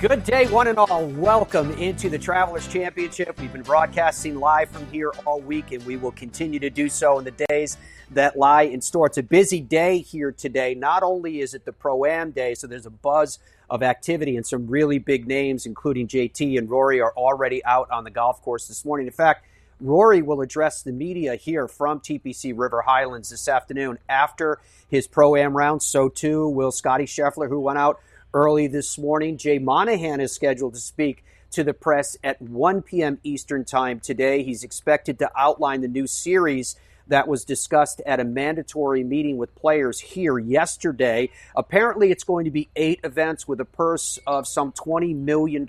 Good day, one and all. Welcome into the Travelers Championship. We've been broadcasting live from here all week, and we will continue to do so in the days that lie in store. It's a busy day here today. Not only is it the Pro-Am day, so there's a buzz of activity, and some really big names, including JT and Rory, are already out on the golf course this morning. In fact, Rory will address the media here from TPC River Highlands this afternoon. After his Pro-Am round, so too will Scotty Scheffler, who went out early this morning. Jay Monahan is scheduled to speak to the press at 1 p.m. Eastern time today. He's expected to outline the new series that was discussed at a mandatory meeting with players here yesterday. Apparently, it's going to be 8 events with a purse of some $20 million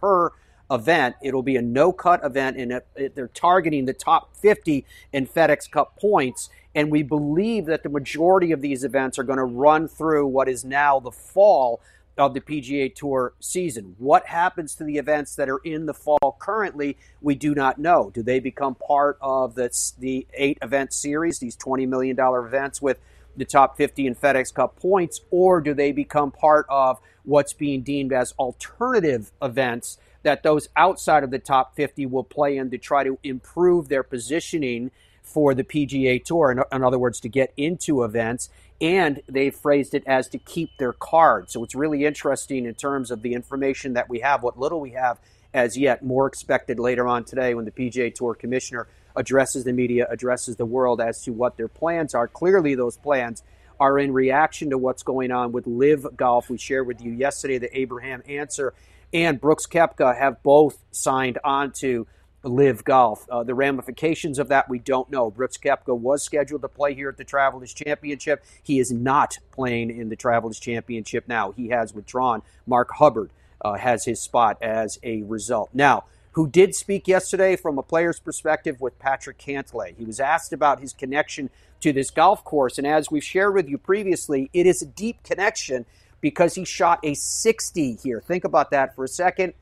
per event. It'll be a no-cut event, and they're targeting the top 50 in FedEx Cup points. And we believe that the majority of these events are going to run through what is now the fall of the PGA Tour season. What happens to the events that are in the fall currently, we do not know. Do they become part of the 8-event series, these $20 million events with the top 50 in FedEx Cup points, or do they become part of what's being deemed as alternative events that those outside of the top 50 will play in to try to improve their positioning for the PGA Tour, in other words, to get into events, and they've phrased it as to keep their card. So it's really interesting in terms of the information that we have, what little we have as yet, more expected later on today when the PGA Tour commissioner addresses the media, addresses the world as to what their plans are. Clearly, those plans are in reaction to what's going on with Live Golf. We shared with you yesterday that Abraham Ancer and Brooks Koepka have both signed on to Live Golf. The ramifications of that, we don't know. Brooks Koepka was scheduled to play here at the Travelers Championship. He is not playing in the Travelers Championship now. He has withdrawn. Mark Hubbard has his spot as a result. Now, who did speak yesterday from a player's perspective with Patrick Cantlay? He was asked about his connection to this golf course, and as we've shared with you previously, it is a deep connection because he shot a 60 here. Think about that for a second.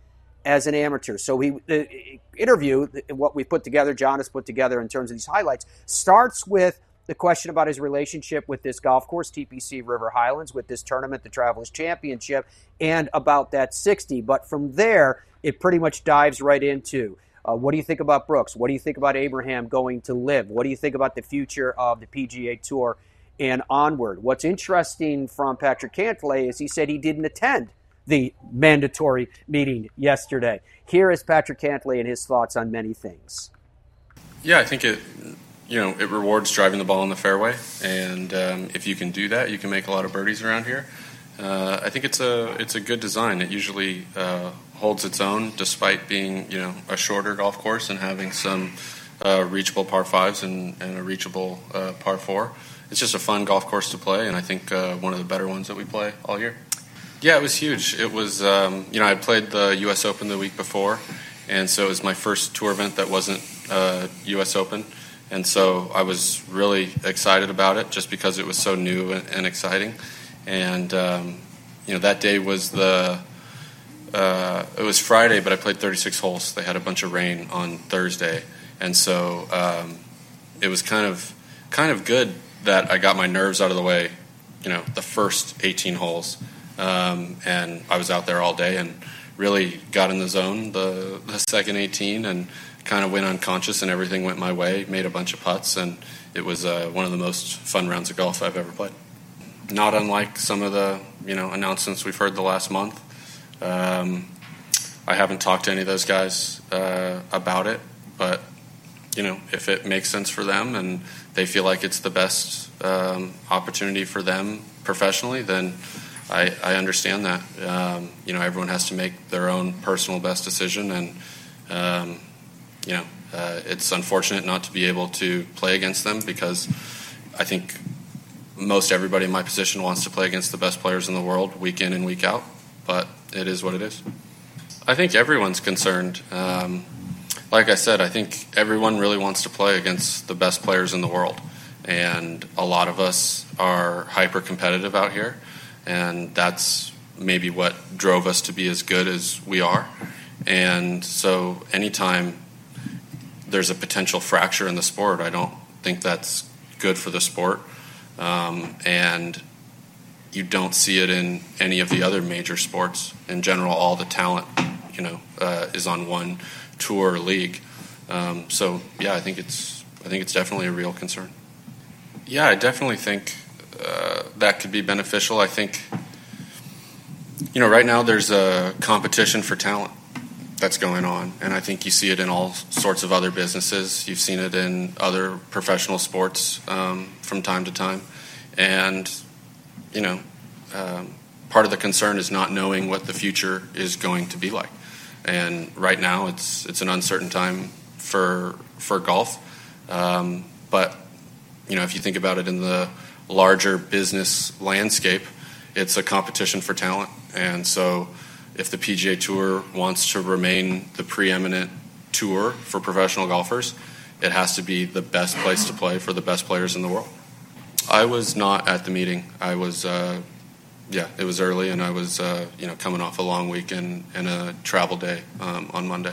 As an amateur. So the interview, what we put together, John has put together in terms of these highlights, starts with the question about his relationship with this golf course, TPC River Highlands, with this tournament, the Travelers Championship, and about that 60. But from there, it pretty much dives right into what do you think about Brooks? What do you think about Abraham going to Live? What do you think about the future of the PGA Tour and onward? What's interesting from Patrick Cantlay is he said he didn't attend the mandatory meeting yesterday. Here is Patrick Cantlay and his thoughts on many things. Yeah, I think it rewards driving the ball in the fairway, and if you can do that, you can make a lot of birdies around here. I think it's a good design. It usually holds its own despite being a shorter golf course and having some reachable par fives and a reachable par four. It's just a fun golf course to play, and I think one of the better ones that we play all year. Yeah, it was huge. It was, I played the U.S. Open the week before, and so it was my first tour event that wasn't U.S. Open, and so I was really excited about it just because it was so new and exciting. And that day was it was Friday, but I played 36 holes. They had a bunch of rain on Thursday, and so it was kind of good that I got my nerves out of the way. The first 18 holes. And I was out there all day and really got in the zone the second 18 and kind of went unconscious, and everything went my way, made a bunch of putts, and it was one of the most fun rounds of golf I've ever played. Not unlike some of the announcements we've heard the last month. I haven't talked to any of those guys about it, but if it makes sense for them and they feel like it's the best opportunity for them professionally, then I understand that. Everyone has to make their own personal best decision, and it's unfortunate not to be able to play against them, because I think most everybody in my position wants to play against the best players in the world week in and week out, but it is what it is. I think everyone's concerned. like I said, I think everyone really wants to play against the best players in the world. And a lot of us are hyper-competitive out here. And that's maybe what drove us to be as good as we are. And so anytime there's a potential fracture in the sport, I don't think that's good for the sport. And you don't see it in any of the other major sports. In general, all the talent, is on one tour or league. I think it's definitely a real concern. Yeah, I definitely think that could be beneficial. I think, right now there's a competition for talent that's going on, and I think you see it in all sorts of other businesses. You've seen it in other professional sports from time to time. And, part of the concern is not knowing what the future is going to be like. And right now it's an uncertain time for golf. But if you think about it in the larger business landscape, it's a competition for talent. And so if the PGA Tour wants to remain the preeminent tour for professional golfers, it has to be the best place to play for the best players in the world. I was not at the meeting. I was, it was early, and I was, coming off a long weekend and a travel day on Monday.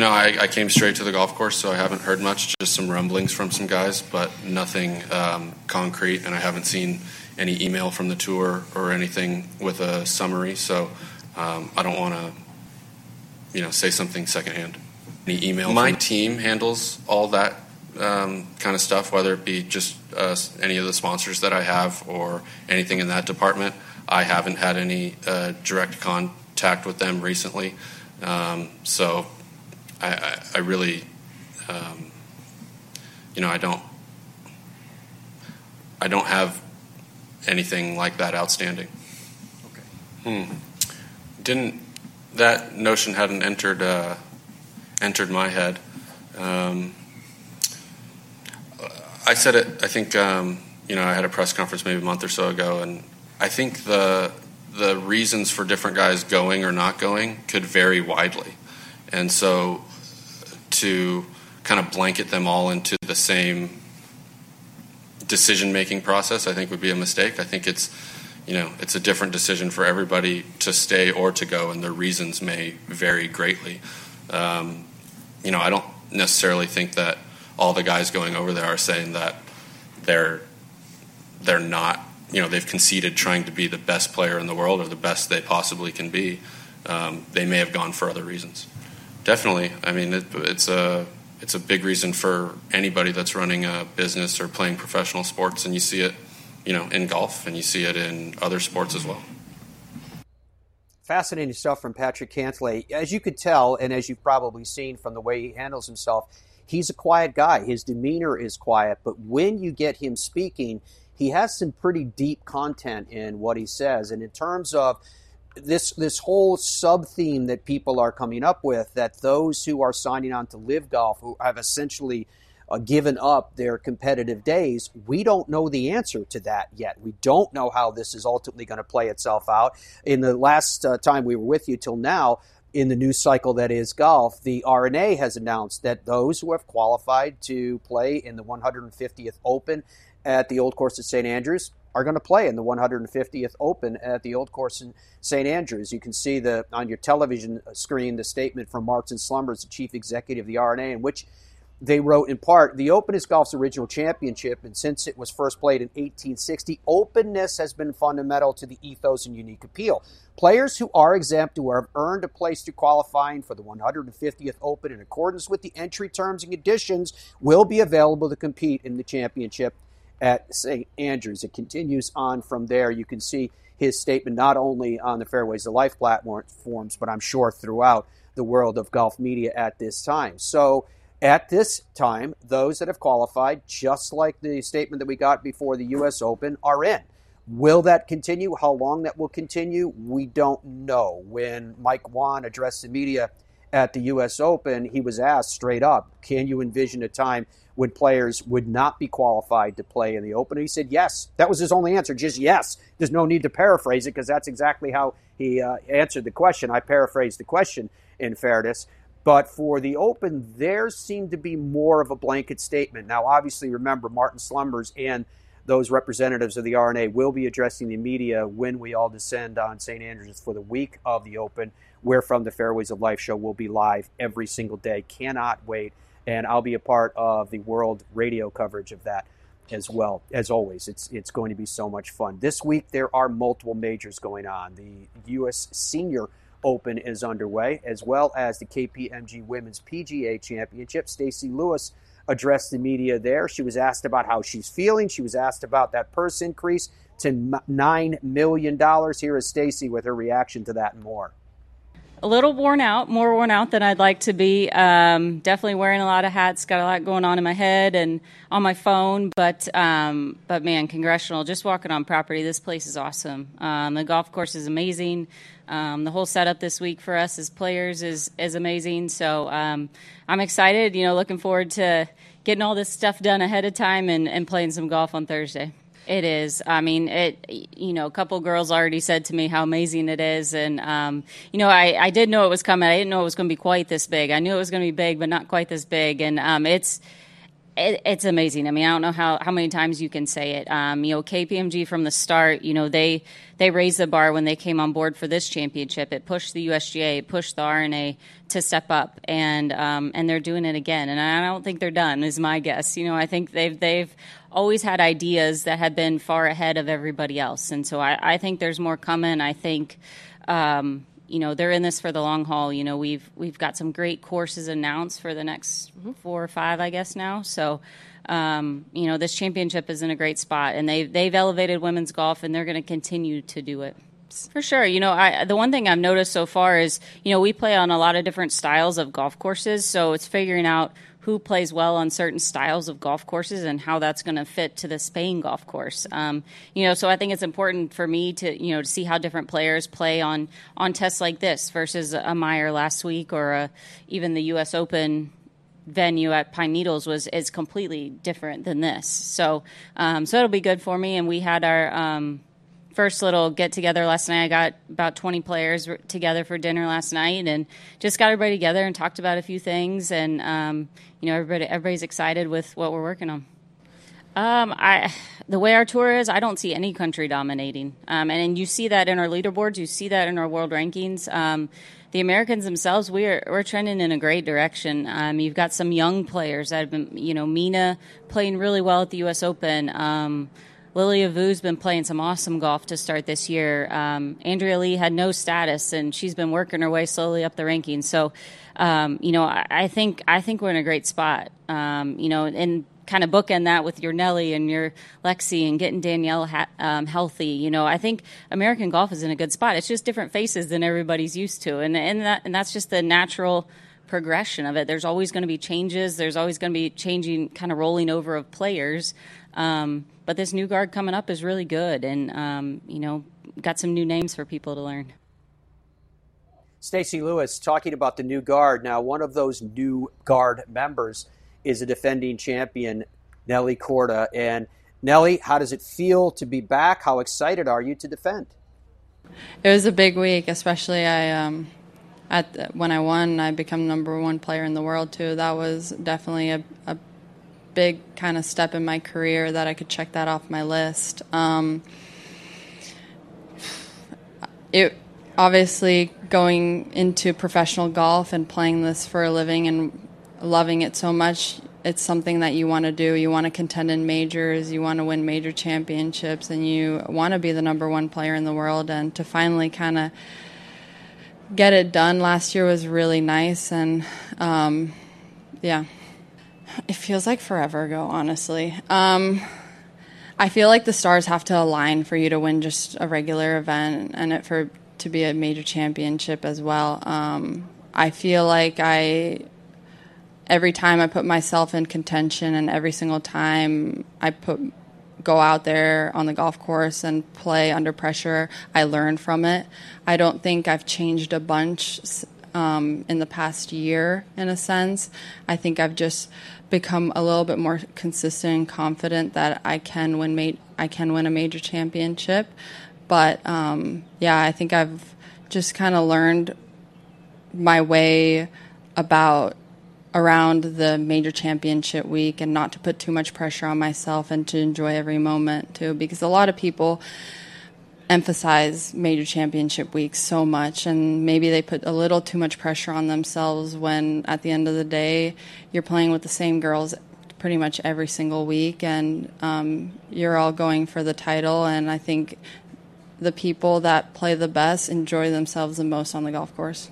I came straight to the golf course, so I haven't heard much, just some rumblings from some guys, but nothing concrete, and I haven't seen any email from the tour or anything with a summary, so I don't want to, say something secondhand. Any email? My team handles all that kind of stuff, whether it be just any of the sponsors that I have or anything in that department. I haven't had any direct contact with them recently, so I really, I don't have anything like that outstanding. Okay. Didn't that notion hadn't entered my head? I said it. I think I had a press conference maybe a month or so ago, and I think the reasons for different guys going or not going could vary widely. And so to kind of blanket them all into the same decision-making process, I think would be a mistake. I think it's a different decision for everybody to stay or to go, and their reasons may vary greatly. I don't necessarily think that all the guys going over there are saying that they're not, they've conceded trying to be the best player in the world or the best they possibly can be. They may have gone for other reasons. Definitely. I mean, it's a big reason for anybody that's running a business or playing professional sports, and you see it, in golf, and you see it in other sports as well. Fascinating stuff from Patrick Cantlay. As you could tell, and as you've probably seen from the way he handles himself, he's a quiet guy. His demeanor is quiet, but when you get him speaking, he has some pretty deep content in what he says. And in terms of this whole sub-theme that people are coming up with, that those who are signing on to Live Golf, who have essentially given up their competitive days, we don't know the answer to that yet. We don't know how this is ultimately going to play itself out. In the last time we were with you till now, in the news cycle that is golf, the R&A has announced that those who have qualified to play in the 150th Open at the Old Course at St. Andrews are going to play in the 150th Open at the Old Course in St. Andrews. You can see on your television screen the statement from Martin Slumbers, the chief executive of the R&A, in which they wrote in part, "The Open is golf's original championship, and since it was first played in 1860, openness has been fundamental to the ethos and unique appeal. Players who are exempt or have earned a place through qualifying for the 150th Open in accordance with the entry terms and conditions will be available to compete in the championship at St. Andrews." It continues on from there. You can see his statement not only on the Fairways to Life platforms, but I'm sure throughout the world of golf media at this time. So at this time, those that have qualified, just like the statement that we got before the U.S. Open, are in. Will that continue? How long that will continue? We don't know. When Mike Wan addressed the media at the U.S. Open, he was asked straight up, can you envision a time when players would not be qualified to play in the Open? And he said yes. That was his only answer, just yes. There's no need to paraphrase it, because that's exactly how he answered the question. I paraphrased the question, in fairness. But for the Open, there seemed to be more of a blanket statement. Now, obviously, remember, Martin Slumbers and those representatives of the R&A will be addressing the media when we all descend on St. Andrews for the week of the Open, where From the Fairways of Life show will be live every single day. Cannot wait, and I'll be a part of the world radio coverage of that as well. As always, it's going to be so much fun. This week, there are multiple majors going on. The U.S. Senior Open is underway, as well as the KPMG Women's PGA Championship. Stacy Lewis addressed the media there. She was asked about how she's feeling. She was asked about that purse increase to $9 million. Here is Stacy with her reaction to that and more. A little worn out, more worn out than I'd like to be. Definitely wearing a lot of hats, got a lot going on in my head and on my phone. But man, Congressional, just walking on property, this place is awesome. The golf course is amazing. The whole setup this week for us as players is amazing. So I'm excited, looking forward to getting all this stuff done ahead of time and playing some golf on Thursday. It is. I mean, a couple girls already said to me how amazing it is. And, I did know it was coming. I didn't know it was going to be quite this big. I knew it was going to be big, but not quite this big. And it's amazing. I mean, I don't know how many times you can say it. KPMG from the start, they raised the bar when they came on board for this championship. It pushed the USGA, it pushed the R&A to step up, and they're doing it again. And I don't think they're done, is my guess. I think they've always had ideas that have been far ahead of everybody else. And so I think there's more coming. I think, they're in this for the long haul. We've got some great courses announced for the next 4 or 5, I guess, now. So, this championship is in a great spot, and they've elevated women's golf, and they're going to continue to do it. For sure. The one thing I've noticed so far is, we play on a lot of different styles of golf courses, so it's figuring out who plays well on certain styles of golf courses and how that's going to fit to the Spain golf course. So I think it's important for me to see how different players play on tests like this versus a Meyer last week or even the U.S. Open venue at Pine Needles is completely different than this. So it'll be good for me. And we had our first little get-together last night. I got about 20 players together for dinner last night and just got everybody together and talked about a few things. And, everybody's excited with what we're working on. The way our tour is, I don't see any country dominating. And you see that in our leaderboards. You see that in our world rankings. The Americans themselves, we're trending in a great direction. You've got some young players that have been, Mina playing really well at the U.S. Open. Lilia Vu's been playing some awesome golf to start this year. Andrea Lee had no status, and she's been working her way slowly up the rankings. So, I think we're in a great spot. And kind of bookend that with your Nelly and your Lexi and getting Danielle healthy. I think American golf is in a good spot. It's just different faces than everybody's used to, and that's just the natural progression of it. There's always going to be changes. There's always going to be changing, kind of rolling over of players. But this new guard coming up is really good and, got some new names for people to learn. Stacy Lewis talking about the new guard. Now, one of those new guard members is a defending champion, Nelly Korda. And, Nelly, how does it feel to be back? How excited are you to defend? It was a big week, especially when I won, I became number 1 player in the world, too. That was definitely a big kind of step in my career that I could check that off my list. It obviously going into professional golf and playing this for a living and loving it so much, it's something that you want to do. You want to contend in majors, you want to win major championships, and you want to be the number 1 player in the world. And to finally kind of get it done last year was really nice. And yeah. It feels like forever ago, honestly. I feel like the stars have to align for you to win just a regular event and to be a major championship as well. I feel like every time I put myself in contention and every single time I go out there on the golf course and play under pressure, I learn from it. I don't think I've changed a bunch in the past year, in a sense. I think I've just become a little bit more consistent and confident that I can win. I can win a major championship, but I think I've just kind of learned my way about around the major championship week and not to put too much pressure on myself and to enjoy every moment too, because a lot of people emphasize major championship week so much, and maybe they put a little too much pressure on themselves when at the end of the day you're playing with the same girls pretty much every single week, and you're all going for the title. And I think the people that play the best enjoy themselves the most on the golf course.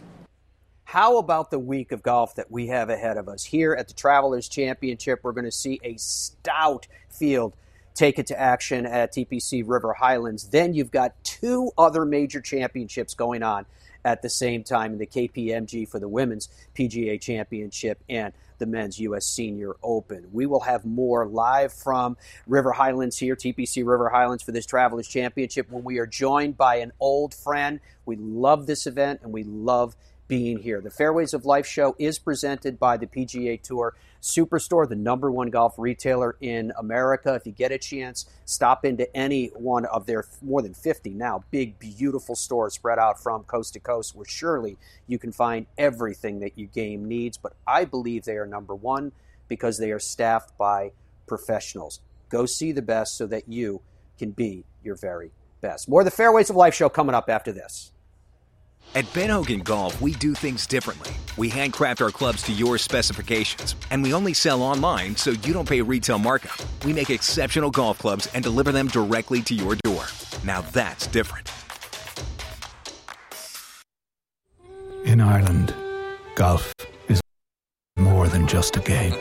How about the week of golf that we have ahead of us? Here at the Travelers Championship, we're going to see a stout field take it to action at TPC River Highlands. Then you've got two other major championships going on at the same time, in the KPMG for the Women's PGA Championship and the Men's U.S. Senior Open. We will have more live from River Highlands here, TPC River Highlands, for this Travelers Championship when we are joined by an old friend. We love this event and we love being here. The Fairways of Life show is presented by the PGA Tour Superstore, the #1 golf retailer in America. If you get a chance, stop into any one of their more than 50 now big, beautiful stores spread out from coast to coast, where surely you can find everything that your game needs. But I believe they are #1 because they are staffed by professionals. Go see the best so that you can be your very best. More of the Fairways of Life show coming up after this. At Ben Hogan Golf, we do things differently. We handcraft our clubs to your specifications, and we only sell online so you don't pay retail markup. We make exceptional golf clubs and deliver them directly to your door. Now that's different. In Ireland, golf is more than just a game.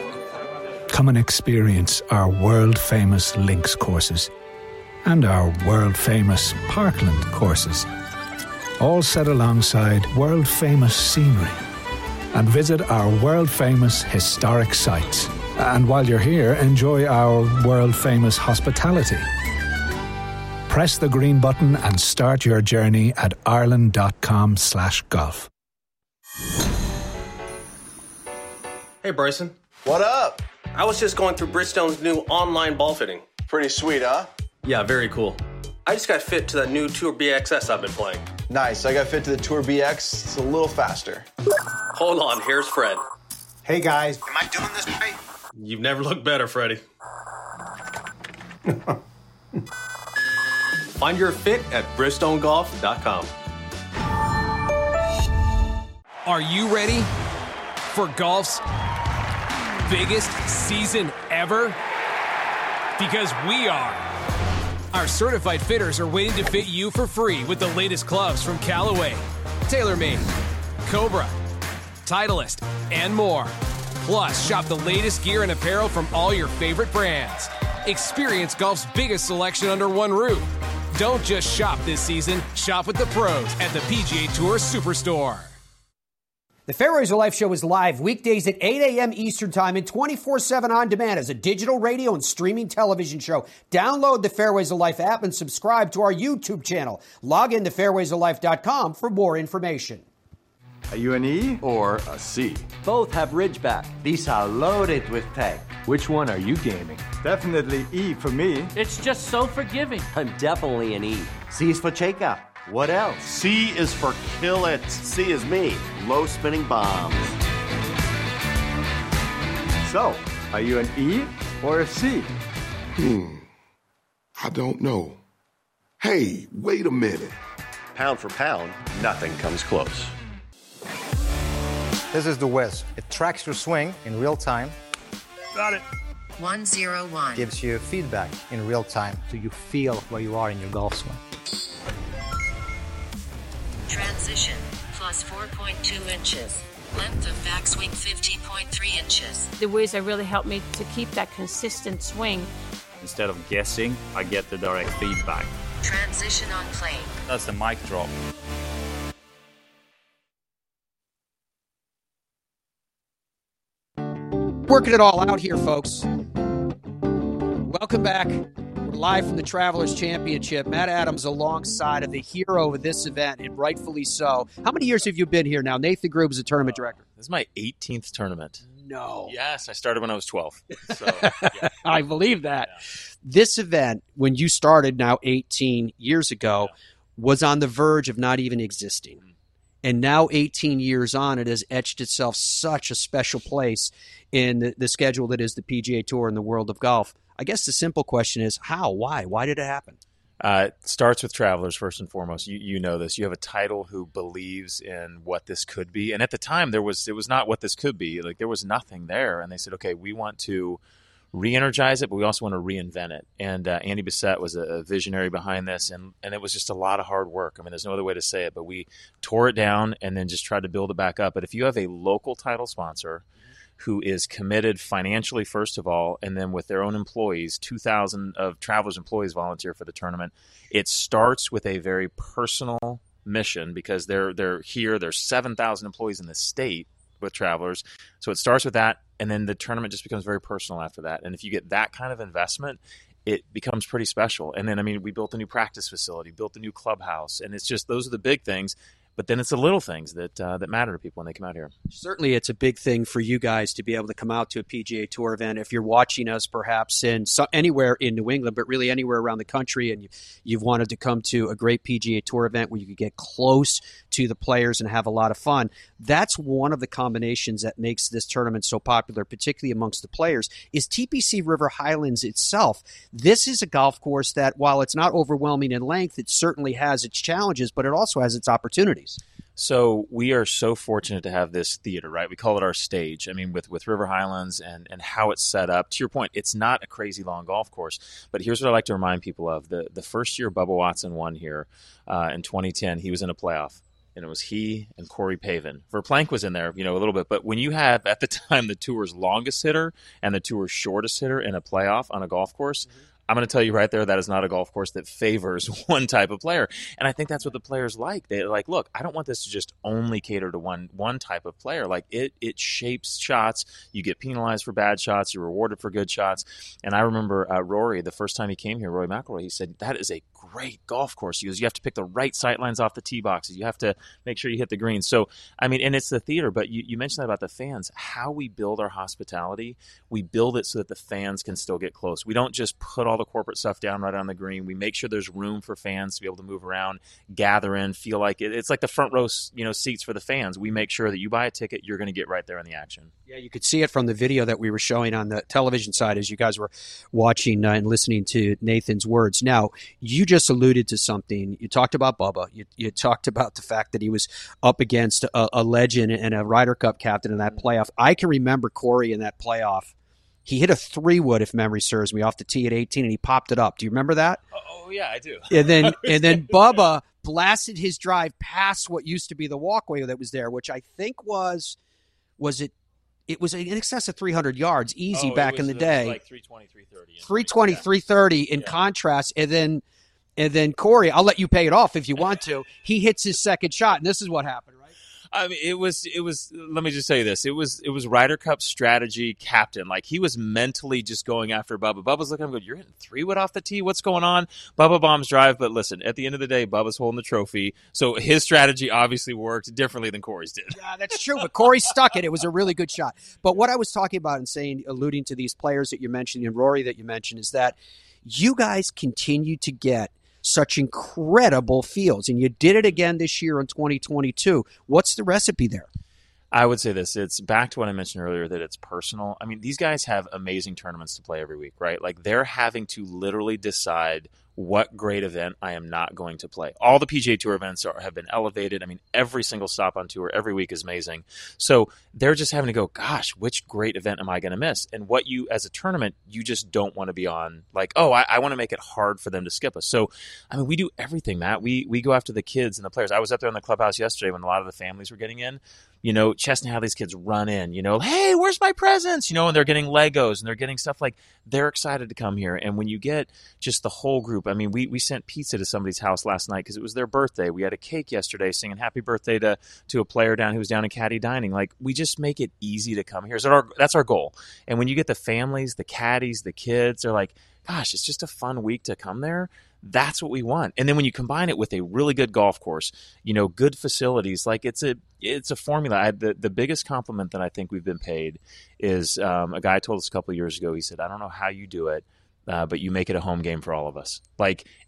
Come and experience our world-famous links courses and our world-famous parkland courses, all set alongside world-famous scenery. And visit our world-famous historic sites. And while you're here, enjoy our world-famous hospitality. Press the green button and start your journey at ireland.com/golf. Hey, Bryson. What up? I was just going through Bridgestone's new online ball fitting. Pretty sweet, huh? Yeah, very cool. I just got fit to that new Tour BXS I've been playing. Nice. I got fit to the Tour BX. It's a little faster. Hold on. Here's Fred. Hey, guys. Am I doing this right? You've never looked better, Freddie. Find your fit at bristonegolf.com. Are you ready for golf's biggest season ever? Because we are. Our certified fitters are waiting to fit you for free with the latest clubs from Callaway, TaylorMade, Cobra, Titleist, and more. Plus, shop the latest gear and apparel from all your favorite brands. Experience golf's biggest selection under one roof. Don't just shop this season. Shop with the pros at the PGA Tour Superstore. The Fairways of Life show is live weekdays at 8 a.m. Eastern Time and 24/7 on demand as a digital radio and streaming television show. Download the Fairways of Life app and subscribe to our YouTube channel. Log in to fairwaysoflife.com for more information. Are you an E or a C? Both have Ridgeback. These are loaded with tech. Which one are you gaming? Definitely E for me. It's just so forgiving. I'm definitely an E. C is for checkout. What else? C is for kill it. C is me. Low spinning bombs. So, are you an E or a C? I don't know. Hey, wait a minute. Pound for pound, nothing comes close. This is the Wiz. It tracks your swing in real time. Got it. 101. Gives you feedback in real time so you feel where you are in your golf swing. Transition, plus 4.2 inches. Length of backswing, 50.3 inches. The Wiz really helped me to keep that consistent swing. Instead of guessing, I get the direct feedback. Transition on plane. That's the mic drop. Working it all out here, folks. Welcome back. We're live from the Travelers Championship. Matt Adams alongside of the hero of this event, and rightfully so. How many years have you been here now? Nathan Grube is a tournament director. This is my 18th tournament. No. Yes, I started when I was 12. So, yeah. I believe that. Yeah. This event, when you started now 18 years ago, was on the verge of not even existing. And now 18 years on, it has etched itself such a special place in the schedule that is the PGA Tour and the world of golf. I guess the simple question is how, why? Why did it happen? It starts with Travelers first and foremost. You know this. You have a title who believes in what this could be. And at the time, it was not what this could be. Like, there was nothing there. And they said, okay, we want to re-energize it, but we also want to reinvent it. And Andy Bessette was a visionary behind this, and it was just a lot of hard work. I mean, there's no other way to say it, but we tore it down and then just tried to build it back up. But if you have a local title sponsor who is committed financially, first of all, and then with their own employees, 2,000 of Travelers employees volunteer for the tournament, it starts with a very personal mission because they're here. There's 7,000 employees in the state with Travelers. So it starts with that, and then the tournament just becomes very personal after that. And if you get that kind of investment, it becomes pretty special. And then, I mean, we built a new practice facility, built a new clubhouse, and it's just those are the big things. But then it's the little things that that matter to people when they come out here. Certainly it's a big thing for you guys to be able to come out to a PGA Tour event. If you're watching us perhaps anywhere in New England, but really anywhere around the country, and you've wanted to come to a great PGA Tour event where you could get close to the players and have a lot of fun, that's one of the combinations that makes this tournament so popular, particularly amongst the players, is TPC River Highlands itself. This is a golf course that, while it's not overwhelming in length, it certainly has its challenges, but it also has its opportunities. So we are so fortunate to have this theater, right? We call it our stage. I mean, with River Highlands and how it's set up, to your point, it's not a crazy long golf course. But here's what I like to remind people of. The first year Bubba Watson won here in 2010, he was in a playoff. And it was he and Corey Pavin. Verplank was in there, you know, a little bit. But when you have, at the time, the tour's longest hitter and the tour's shortest hitter in a playoff on a golf course, mm-hmm. I'm going to tell you right there, that is not a golf course that favors one type of player. And I think that's what the players like. They're like, look, I don't want this to just only cater to one type of player. Like, it shapes shots. You get penalized for bad shots. You're rewarded for good shots. And I remember Rory, the first time he came here, Rory McIlroy, he said, that is a great golf course. He goes, you have to pick the right sight lines off the tee boxes. You have to make sure you hit the greens. So, I mean, and it's the theater, but you mentioned that about the fans. How we build our hospitality, we build it so that the fans can still get close. We don't just put all the corporate stuff down right on the green. We make sure there's room for fans to be able to move around, gather in, feel like it's like the front row, you know, seats for the fans. We make sure that you buy a ticket, you're going to get right there in the action. Yeah, you could see it from the video that we were showing on the television side as you guys were watching and listening to Nathan's words. Now, you just alluded to something. You talked about Bubba. You talked about the fact that he was up against a legend and a Ryder Cup captain in that playoff. I can remember Corey in that playoff. He hit a 3-wood, if memory serves me, off the tee at 18, and he popped it up. Do you remember that? Oh yeah, I do. And then Bubba blasted his drive past what used to be the walkway that was there, which I think was in excess of 300 yards, easy back in the day. Like 320, 330. 320, 330 in contrast, and then Corey, I'll let you pay it off if you want to. He hits his second shot, and this is what happened. I mean, it was, let me just say this. It was Ryder Cup strategy captain. Like, he was mentally just going after Bubba. Bubba's looking at him going, you're hitting 3-wood off the tee? What's going on? Bubba bombs drive. But listen, at the end of the day, Bubba's holding the trophy. So his strategy obviously worked differently than Corey's did. Yeah, that's true. But Corey stuck it. It was a really good shot. But what I was talking about and saying, alluding to these players that you mentioned and Rory that you mentioned, is that you guys continue to get such incredible fields, and you did it again this year in 2022. What's the recipe there? I would say this. It's back to what I mentioned earlier, that it's personal. I mean, these guys have amazing tournaments to play every week, right? Like, they're having to literally decide what great event I am not going to play. All the PGA Tour events have been elevated. I mean, every single stop on tour every week is amazing. So they're just having to go, gosh, which great event am I going to miss? And what you, as a tournament, you just don't want to be on, like, oh, I want to make it hard for them to skip us. So, I mean, we do everything, Matt. We go after the kids and the players. I was up there in the clubhouse yesterday when a lot of the families were getting in. You know, Chestnut, how these kids run in, you know, hey, where's my presents? You know, and they're getting Legos and they're getting stuff, like, they're excited to come here. And when you get just the whole group, I mean, we sent pizza to somebody's house last night because it was their birthday. We had a cake yesterday singing happy birthday to a player who was down in Caddy Dining. Like, we just make it easy to come here. So that's our goal. And when you get the families, the caddies, the kids, they're like, gosh, it's just a fun week to come there. That's what we want. And then when you combine it with a really good golf course, you know, good facilities, like, it's a formula. The biggest compliment that I think we've been paid is a guy told us a couple of years ago, he said, I don't know how you do it, but you make it a home game for all of us.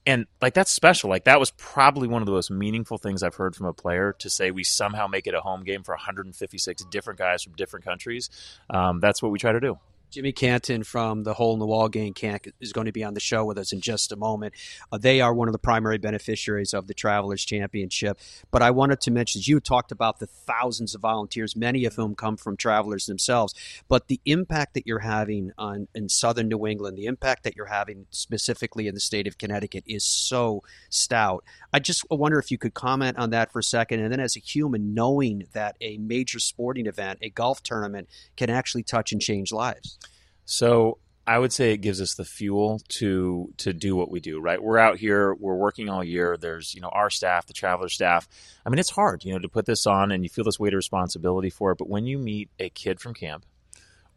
And that's special. That was probably one of the most meaningful things I've heard from a player, to say we somehow make it a home game for 156 different guys from different countries. That's what we try to do. Jimmy Canton from the Hole in the Wall Gang Camp is going to be on the show with us in just a moment. They are one of the primary beneficiaries of the Travelers Championship. But I wanted to mention, you talked about the thousands of volunteers, many of whom come from Travelers themselves. But the impact that you're having in southern New England, the impact that you're having specifically in the state of Connecticut is so stout. I just wonder if you could comment on that for a second. And then as a human, knowing that a major sporting event, a golf tournament, can actually touch and change lives. So I would say it gives us the fuel to do what we do, right? We're out here, we're working all year. There's, our staff, the Traveler staff. I mean, it's hard, to put this on, and you feel this weight of responsibility for it. But when you meet a kid from camp,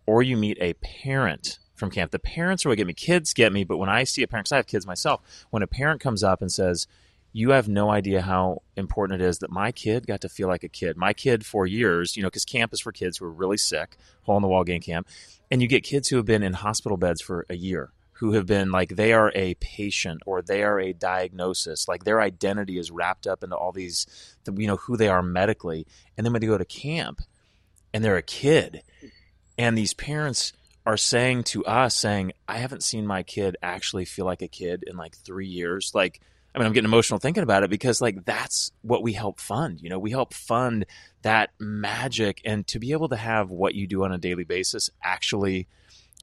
or you meet a parent from camp, the parents are what get me. Kids get me. But when I see a parent, because I have kids myself, when a parent comes up and says, you have no idea how important it is that my kid got to feel like a kid. My kid for years, because camp is for kids who are really sick, Hole in the Wall Gang Camp. And you get kids who have been in hospital beds for a year, who have been they are a patient, or they are a diagnosis. Their identity is wrapped up into all these, who they are medically. And then when they go to camp and they're a kid, and these parents are saying to us, I haven't seen my kid actually feel like a kid in 3 years. I'm getting emotional thinking about it, because that's what we help fund. We help fund that magic, and to be able to have what you do on a daily basis actually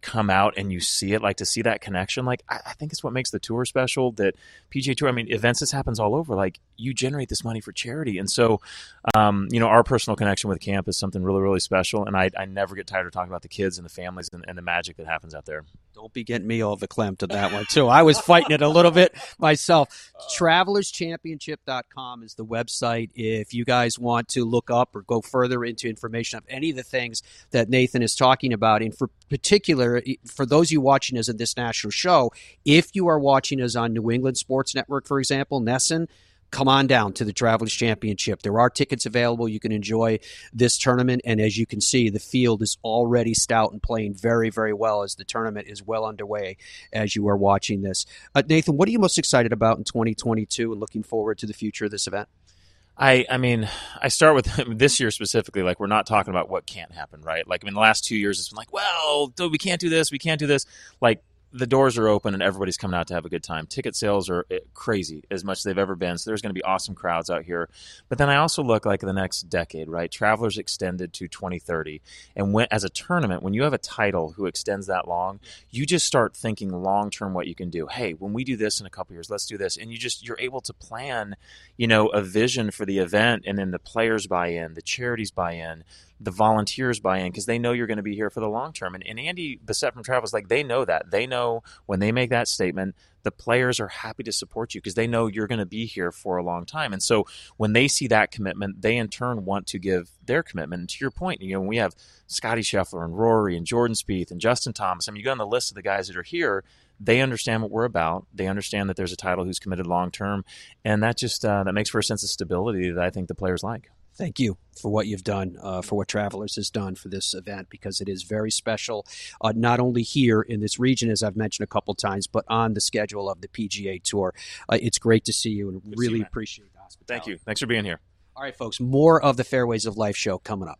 come out and you see it, to see that connection. I think it's what makes the tour special, that PGA Tour, events, this happens all over. You generate this money for charity. And so, our personal connection with camp is something really, really special. And I never get tired of talking about the kids and the families and the magic that happens out there. Don't be getting me all verklempt at that one too. I was fighting it a little bit myself. TravelersChampionship.com is the website. If you guys want to look up or go further into information of any of the things that Nathan is talking about, and for particular, for those of you watching us in this national show, if you are watching us on New England Sports Network, for example, NESN, come on down to the Travelers Championship. There are tickets available. You can enjoy this tournament. And as you can see, the field is already stout and playing very, very well, as the tournament is well underway as you are watching this. Nathan, what are you most excited about in 2022 and looking forward to the future of this event? I start with this year specifically, we're not talking about what can't happen, right? The last 2 years, it's been we can't do this. We can't do this. The doors are open and everybody's coming out to have a good time. Ticket sales are crazy, as much as they've ever been. So there's going to be awesome crowds out here. But then I also look the next decade, right? Travelers extended to 2030. And when, as a tournament, when you have a title who extends that long, you just start thinking long-term what you can do. Hey, when we do this in a couple years, let's do this. And you're able to plan, a vision for the event, and then the players buy in, the charities buy in, the volunteers buy in, because they know you're going to be here for the long term. And Andy Bessette from Travelers, they know that. They know when they make that statement, the players are happy to support you because they know you're going to be here for a long time. And so when they see that commitment, they in turn want to give their commitment. And to your point, when we have Scotty Scheffler and Rory and Jordan Spieth and Justin Thomas, you go on the list of the guys that are here, they understand what we're about. They understand that there's a title who's committed long term. And that just that makes for a sense of stability that I think the players like. Thank you for what you've done, for what Travelers has done for this event, because it is very special, not only here in this region, as I've mentioned a couple times, but on the schedule of the PGA Tour. It's great to see you, and good, really appreciate the hospitality. Thank you. Thanks for being here. All right, folks, more of the Fairways of Life show coming up.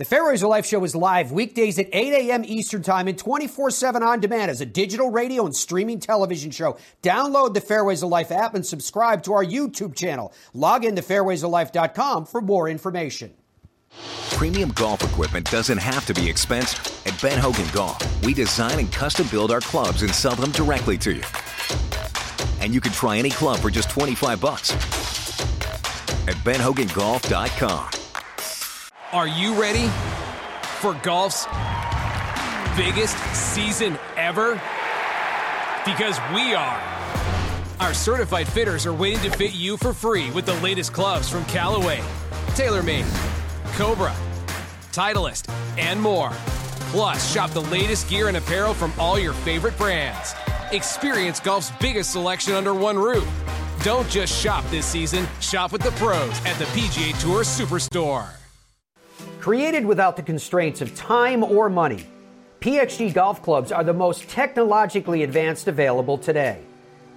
The Fairways of Life show is live weekdays at 8 a.m. Eastern Time and 24/7 on demand as a digital radio and streaming television show. Download the Fairways of Life app and subscribe to our YouTube channel. Log in to fairwaysoflife.com for more information. Premium golf equipment doesn't have to be expensive. At Ben Hogan Golf, we design and custom build our clubs and sell them directly to you. And you can try any club for just $25 at benhogangolf.com. Are you ready for golf's biggest season ever? Because we are. Our certified fitters are waiting to fit you for free with the latest clubs from Callaway, TaylorMade, Cobra, Titleist, and more. Plus, shop the latest gear and apparel from all your favorite brands. Experience golf's biggest selection under one roof. Don't just shop this season, shop with the pros at the PGA Tour Superstore. Created without the constraints of time or money, PXG golf clubs are the most technologically advanced available today.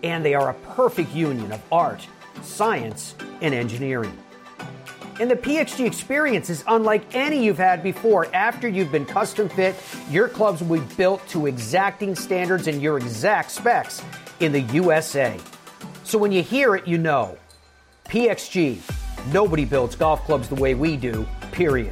And they are a perfect union of art, science, and engineering. And the PXG experience is unlike any you've had before. After you've been custom fit, your clubs will be built to exacting standards and your exact specs in the USA. So when you hear it, you know. PXG. Nobody builds golf clubs the way we do, period.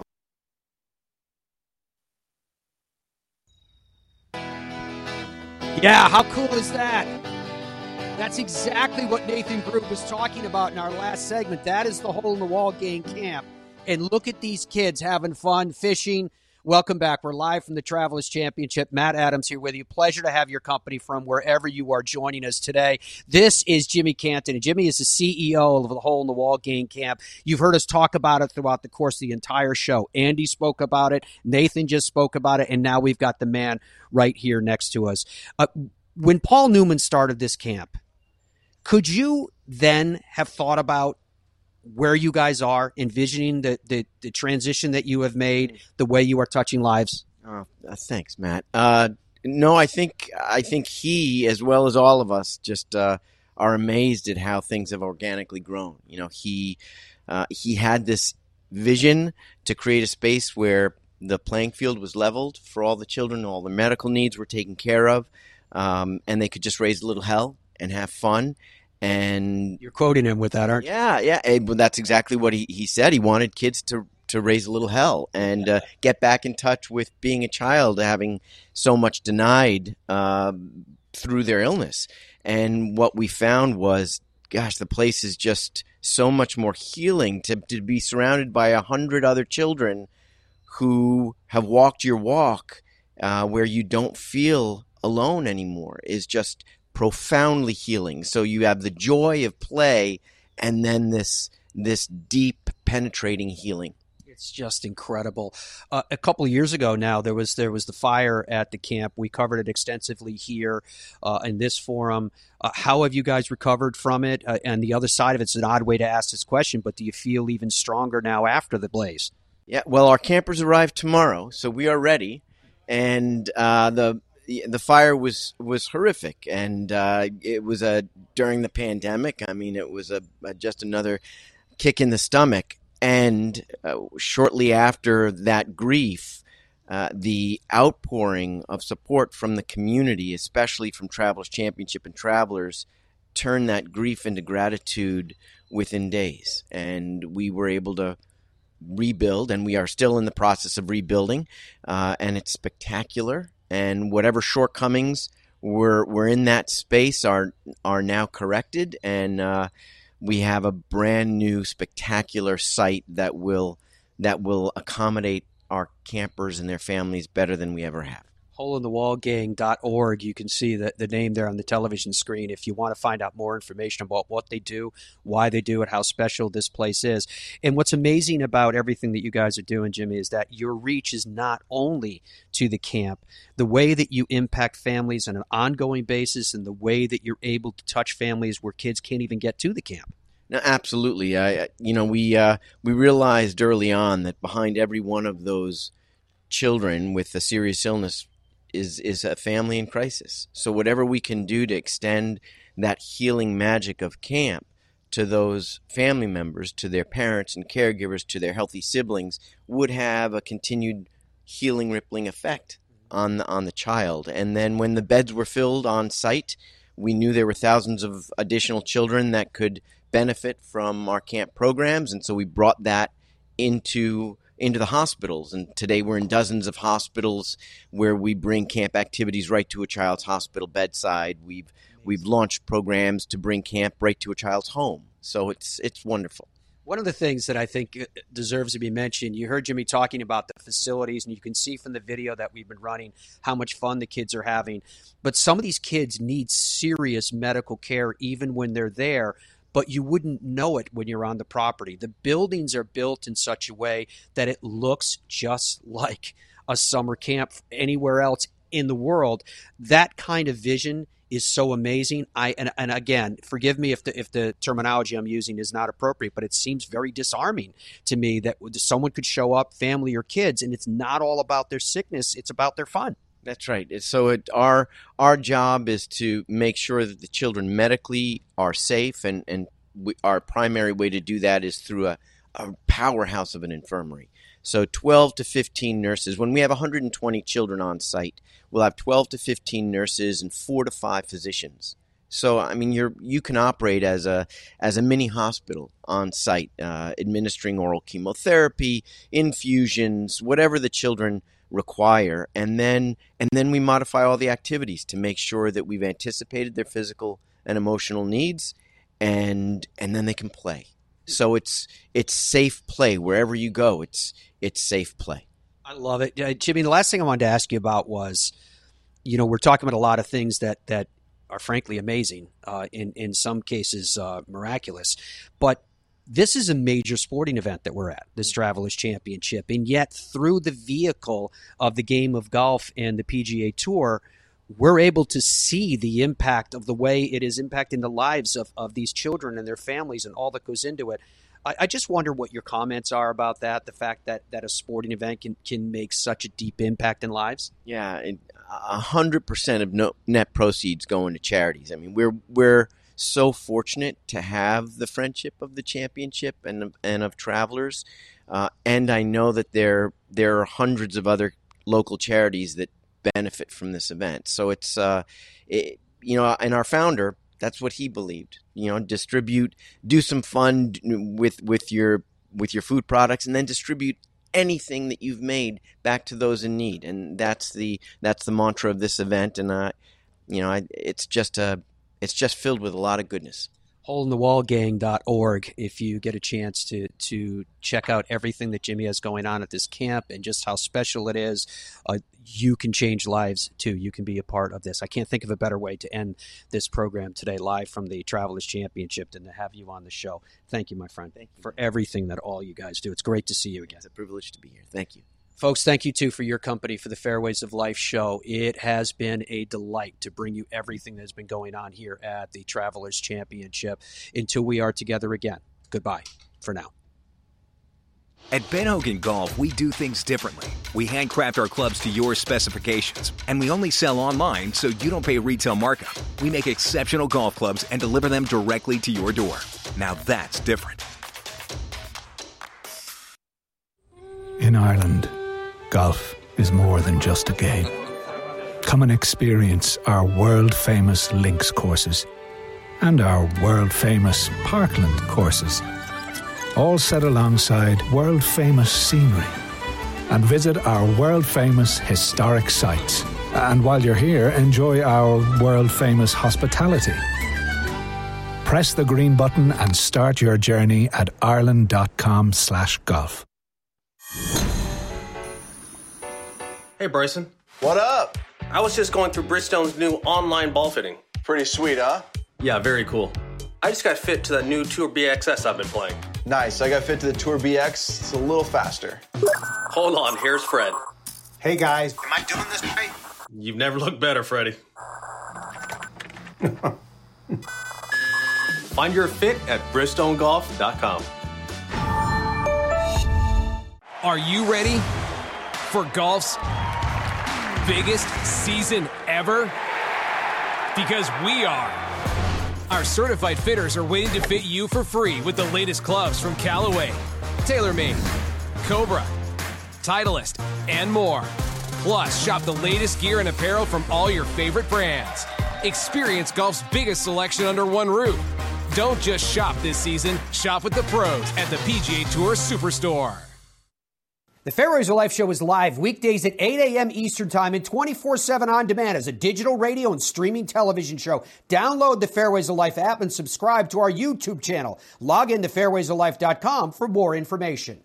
Yeah, how cool is that? That's exactly what Nathan Grube was talking about in our last segment. That is the Hole in the Wall Gang Camp. And look at these kids having fun, fishing. Welcome back. We're live from the Travelers Championship. Matt Adams here with you. Pleasure to have your company from wherever you are joining us today. This is Jimmy Canton, and Jimmy is the CEO of the Hole in the Wall Gang Camp. You've heard us talk about it throughout the course of the entire show. Andy spoke about it. Nathan just spoke about it, and now we've got the man right here next to us. When Paul Newman started this camp, could you then have thought about where you guys are, envisioning the transition that you have made, the way you are touching lives? Thanks, Matt. No, I think he, as well as all of us, just are amazed at how things have organically grown. You know, he had this vision to create a space where the playing field was leveled for all the children, all the medical needs were taken care of, and they could just raise a little hell and have fun. And you're quoting him with that, aren't you? Yeah. Well, that's exactly what he said. He wanted kids to raise a little hell and get back in touch with being a child, having so much denied through their illness. And what we found was, gosh, the place is just so much more healing to be surrounded by 100 other children who have walked your walk where you don't feel alone anymore is just profoundly healing. So you have the joy of play and then this deep penetrating healing. It's just incredible. A couple of years ago now, there was the fire at the camp. We covered it extensively here in this forum. How have you guys recovered from it? And the other side of it's an odd way to ask this question, but do you feel even stronger now after the blaze? Yeah, well, our campers arrive tomorrow, so we are ready. And the fire was horrific, and it was during the pandemic. I mean, it was just another kick in the stomach. And shortly after that grief, the outpouring of support from the community, especially from Travelers Championship and Travelers, turned that grief into gratitude within days. And we were able to rebuild, and we are still in the process of rebuilding, and it's spectacular. And whatever shortcomings were in that space are now corrected, and we have a brand new spectacular site that will accommodate our campers and their families better than we ever have. holeinthewallgang.org. You can see the name there on the television screen if you want to find out more information about what they do, why they do it, how special this place is. And what's amazing about everything that you guys are doing, Jimmy, is that your reach is not only to the camp, the way that you impact families on an ongoing basis and the way that you're able to touch families where kids can't even get to the camp. No, absolutely. We realized early on that behind every one of those children with a serious illness is a family in crisis. So whatever we can do to extend that healing magic of camp to those family members, to their parents and caregivers, to their healthy siblings, would have a continued healing rippling effect on the child. And then when the beds were filled on site, we knew there were thousands of additional children that could benefit from our camp programs, and so we brought that into the hospitals. And today we're in dozens of hospitals where we bring camp activities right to a child's hospital bedside. We've launched programs to bring camp right to a child's home. So it's wonderful. One of the things that I think deserves to be mentioned, you heard Jimmy talking about the facilities, and you can see from the video that we've been running how much fun the kids are having. But some of these kids need serious medical care even when they're there, but you wouldn't know it when you're on the property. The buildings are built in such a way that it looks just like a summer camp anywhere else in the world. That kind of vision is so amazing. And again, forgive me if the terminology I'm using is not appropriate, but it seems very disarming to me that someone could show up, family or kids, and it's not all about their sickness, it's about their fun. That's right. So our job is to make sure that the children medically are safe, and our primary way to do that is through a powerhouse of an infirmary. So 12 to 15 nurses. When we have 120 children on site, we'll have 12 to 15 nurses and 4 to 5 physicians. So I mean, you can operate as a mini hospital on site, administering oral chemotherapy, infusions, whatever the children require, and then we modify all the activities to make sure that we've anticipated their physical and emotional needs, and then they can play. So it's safe play wherever you go. It's safe play. I love it, Jimmy. The last thing I wanted to ask you about was, we're talking about a lot of things that are frankly amazing, in some cases miraculous, but this is a major sporting event that we're at, this Travelers Championship. And yet through the vehicle of the game of golf and the PGA Tour, we're able to see the impact of the way it is impacting the lives of these children and their families and all that goes into it. I just wonder what your comments are about that, the fact that a sporting event can make such a deep impact in lives. Yeah, and 100% of net proceeds go into charities. I mean, we're so fortunate to have the friendship of the championship and of Travelers, and I know that there are hundreds of other local charities that benefit from this event. So it's and our founder, that's what he believed. Distribute, do some fun with your food products, and then distribute anything that you've made back to those in need. And that's the mantra of this event. And it's just filled with a lot of goodness. Holeinthewallgang.org if you get a chance to check out everything that Jimmy has going on at this camp and just how special it is. You can change lives, too. You can be a part of this. I can't think of a better way to end this program today live from the Travelers Championship than to have you on the show. Thank you, my friend, for everything that all you guys do. It's great to see you again. It's a privilege to be here. Thank you. Folks, thank you, too, for your company for the Fairways of Life show. It has been a delight to bring you everything that has been going on here at the Travelers Championship. Until we are together again, goodbye for now. At Ben Hogan Golf, we do things differently. We handcraft our clubs to your specifications, and we only sell online so you don't pay retail markup. We make exceptional golf clubs and deliver them directly to your door. Now that's different. In Ireland, golf is more than just a game. Come and experience our world-famous links courses and our world-famous Parkland courses, all set alongside world-famous scenery. And visit our world-famous historic sites. And while you're here, enjoy our world-famous hospitality. Press the green button and start your journey at ireland.com/golf. Hey, Bryson. What up? I was just going through Bridgestone's new online ball fitting. Pretty sweet, huh? Yeah, very cool. I just got fit to that new Tour BXS I've been playing. Nice, I got fit to the Tour BX. It's a little faster. Hold on, here's Fred. Hey, guys. Am I doing this right? You've never looked better, Freddie. Find your fit at BridgestoneGolf.com. Are you ready for golf's biggest season ever? Because we are. Our certified fitters are waiting to fit you for free with the latest clubs from Callaway, TaylorMade, Cobra, Titleist, and more. Plus, shop the latest gear and apparel from all your favorite brands. Experience golf's biggest selection under one roof. Don't just shop this season, shop with the pros at the PGA Tour Superstore. The Fairways of Life show is live weekdays at 8 a.m. Eastern Time and 24/7 on demand as a digital radio and streaming television show. Download the Fairways of Life app and subscribe to our YouTube channel. Log in to fairwaysoflife.com for more information.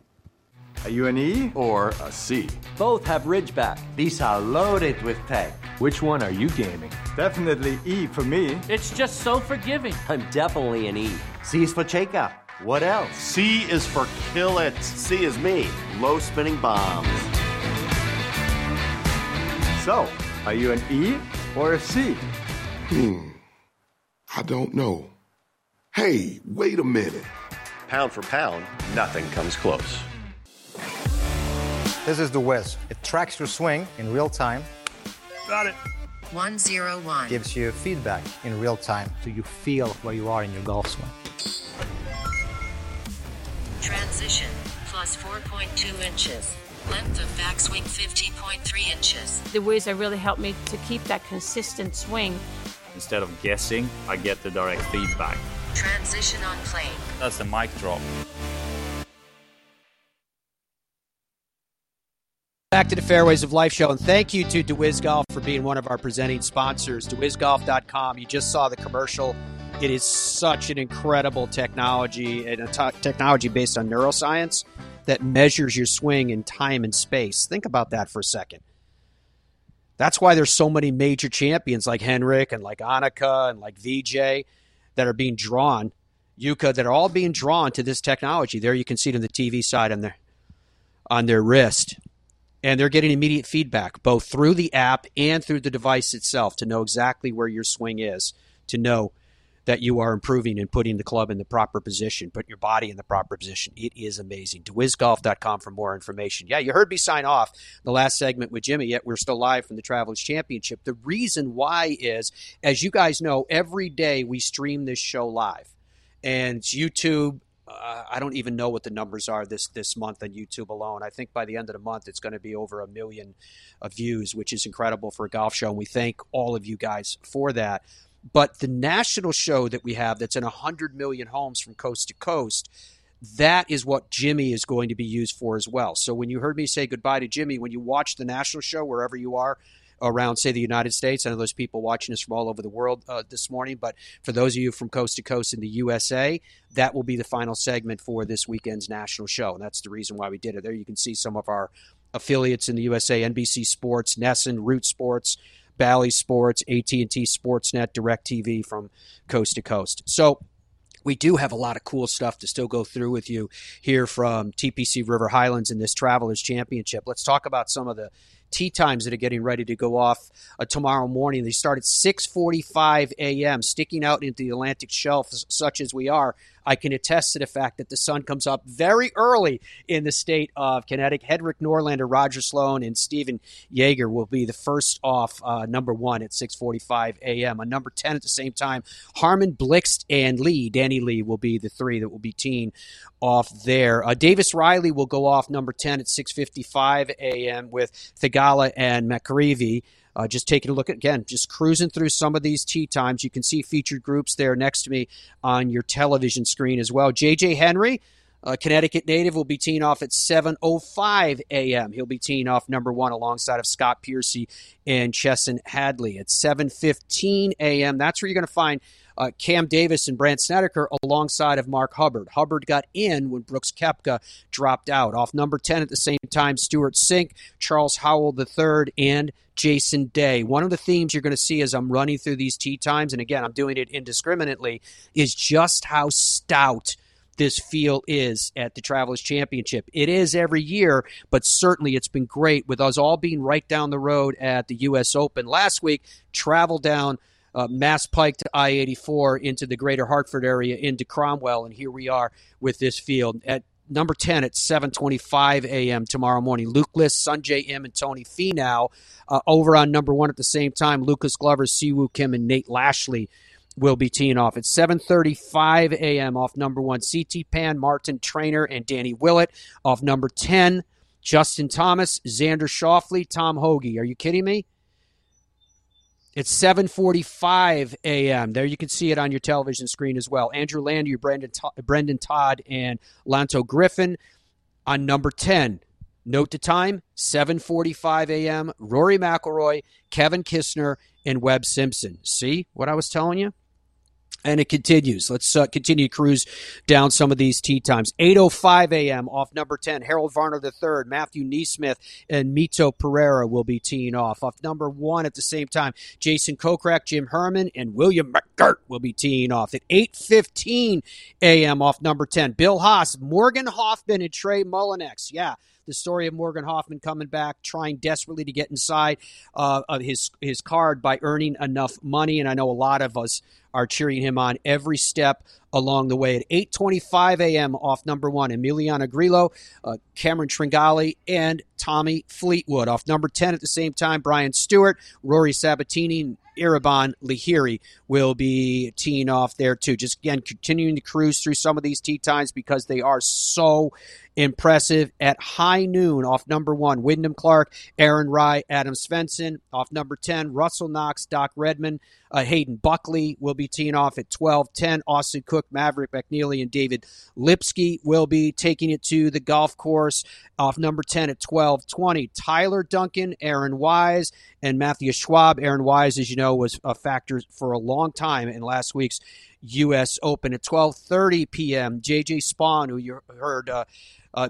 Are you an E or a C? Both have Ridgeback. These are loaded with tech. Which one are you gaming? Definitely E for me. It's just so forgiving. I'm definitely an E. C is for Cheka. What else? C is for kill it. C is me. Low spinning bombs. So, are you an E or a C? I don't know. Hey, wait a minute. Pound for pound, nothing comes close. This is the Wiz. It tracks your swing in real time. Got it. 101. Gives you feedback in real time so you feel where you are in your golf swing. Transition, plus 4.2 inches. Length of backswing, 50.3 inches. The Wiz really helped me to keep that consistent swing. Instead of guessing, I get the direct feedback. Transition on plane. That's the mic drop. Back to the Fairways of Life show, and thank you to DeWiz Golf for being one of our presenting sponsors. DeWizGolf.com. You just saw the commercial. It is such an incredible technology, and a technology based on neuroscience that measures your swing in time and space. Think about that for a second. That's why there's so many major champions like Henrik and like Annika and like Vijay that are being drawn, Yuka, that are all being drawn to this technology. There you can see it on the TV side on their wrist. And they're getting immediate feedback, both through the app and through the device itself, to know exactly where your swing is, to know that you are improving and putting the club in the proper position, putting your body in the proper position. It is amazing. DeWizGolf.com for more information. Yeah, you heard me sign off the last segment with Jimmy, yet we're still live from the Travelers Championship. The reason why is, as you guys know, every day we stream this show live. And it's YouTube. I don't even know what the numbers are this month on YouTube alone. I think by the end of the month, it's going to be over 1 million views, which is incredible for a golf show. And we thank all of you guys for that. But the national show that we have that's in 100 million homes from coast to coast, that is what Jimmy is going to be used for as well. So when you heard me say goodbye to Jimmy, when you watch the national show, wherever you are, around, say, the United States. I know there's people watching us from all over the world this morning, but for those of you from coast to coast in the USA, that will be the final segment for this weekend's national show, and that's the reason why we did it. There you can see some of our affiliates in the USA, NBC Sports, NESN, Root Sports, Bally Sports, AT&T Sportsnet, DirecTV from coast to coast. So we do have a lot of cool stuff to still go through with you here from TPC River Highlands in this Travelers Championship. Let's talk about some of the tee times that are getting ready to go off tomorrow morning. They start at 6:45 a.m. Sticking out into the Atlantic shelf, such as we are, I can attest to the fact that the sun comes up very early in the state of Connecticut. Henrik Norlander, Roger Sloan, and Stephen Jaeger will be the first off number one at 6:45 a.m. On number 10 at the same time, Harmon, Blixt, and Lee. Danny Lee will be the three that will be teeing off there. Davis Riley will go off number 10 at 6:55 a.m. with Thigala and McCreevy. Just taking a look at, again, just cruising through some of these tee times. You can see featured groups there next to me on your television screen as well. J.J. Henry, a Connecticut native, will be teeing off at 7:05 a.m. He'll be teeing off number one alongside of Scott Piercy and Chesson Hadley. At 7:15 a.m., that's where you're going to find Cam Davis and Brant Snedeker alongside of Mark Hubbard. Hubbard got in when Brooks Koepka dropped out. Off number 10 at the same time, Stuart Sink, Charles Howell III, and Jason Day. One of the themes you're going to see as I'm running through these tee times, and again, I'm doing it indiscriminately, is just how stout this field is at the Travelers Championship. It is every year, but certainly it's been great with us all being right down the road at the U.S. Open last week. Travel down Mass Pike to I-84 into the greater Hartford area into Cromwell, and here we are with this field at number 10 at 7:25 a.m. tomorrow morning. Luke List, Sunjae Im, and Tony Finau over on number 1 at the same time. Lucas Glover, Siwoo Kim, and Nate Lashley will be teeing off at 7:35 a.m. off number 1. CT Pan, Martin Traynor, and Danny Willett off number 10. Justin Thomas, Xander Schauffele, Tom Hoagie. Are you kidding me? It's 7:45 a.m. There you can see it on your television screen as well. Andrew Landy, Brendan Todd, and Lanto Griffin on number 10. Note the time, 7:45 a.m. Rory McIlroy, Kevin Kisner, and Webb Simpson. See what I was telling you? And it continues. Let's continue to cruise down some of these tee times. 8:05 a.m. off number 10. Harold Varner III, Matthew Neesmith, and Mito Pereira will be teeing off. Off number 1 at the same time, Jason Kokrak, Jim Herman, and William McGirt will be teeing off. At 8:15 a.m. off number 10, Bill Haas, Morgan Hoffman, and Trey Mullinex. Yeah. The story of Morgan Hoffman coming back, trying desperately to get inside of his card by earning enough money. And I know a lot of us are cheering him on every step along the way. At 8:25 a.m. off number 1, Emiliano Grillo, Cameron Tringali, and Tommy Fleetwood. Off number 10 at the same time, Brian Stewart, Rory Sabatini, and Irabhan Lahiri will be teeing off there too. Just again, continuing to cruise through some of these tee times because they are so impressive. At high noon, off number 1, Wyndham Clark, Aaron Rye, Adam Svensson. Off number 10, Russell Knox, Doc Redman, Hayden Buckley will be teeing off at 12:10. Austin Cook, Maverick McNeely, and David Lipsky will be taking it to the golf course. Off number 10 at 12:20, Tyler Duncan, Aaron Wise, and Matthew Schwab. Aaron Wise, as you know, was a factor for a long time in last week's U.S. Open. At 12:30 p.m., J.J. Spaun, who you heard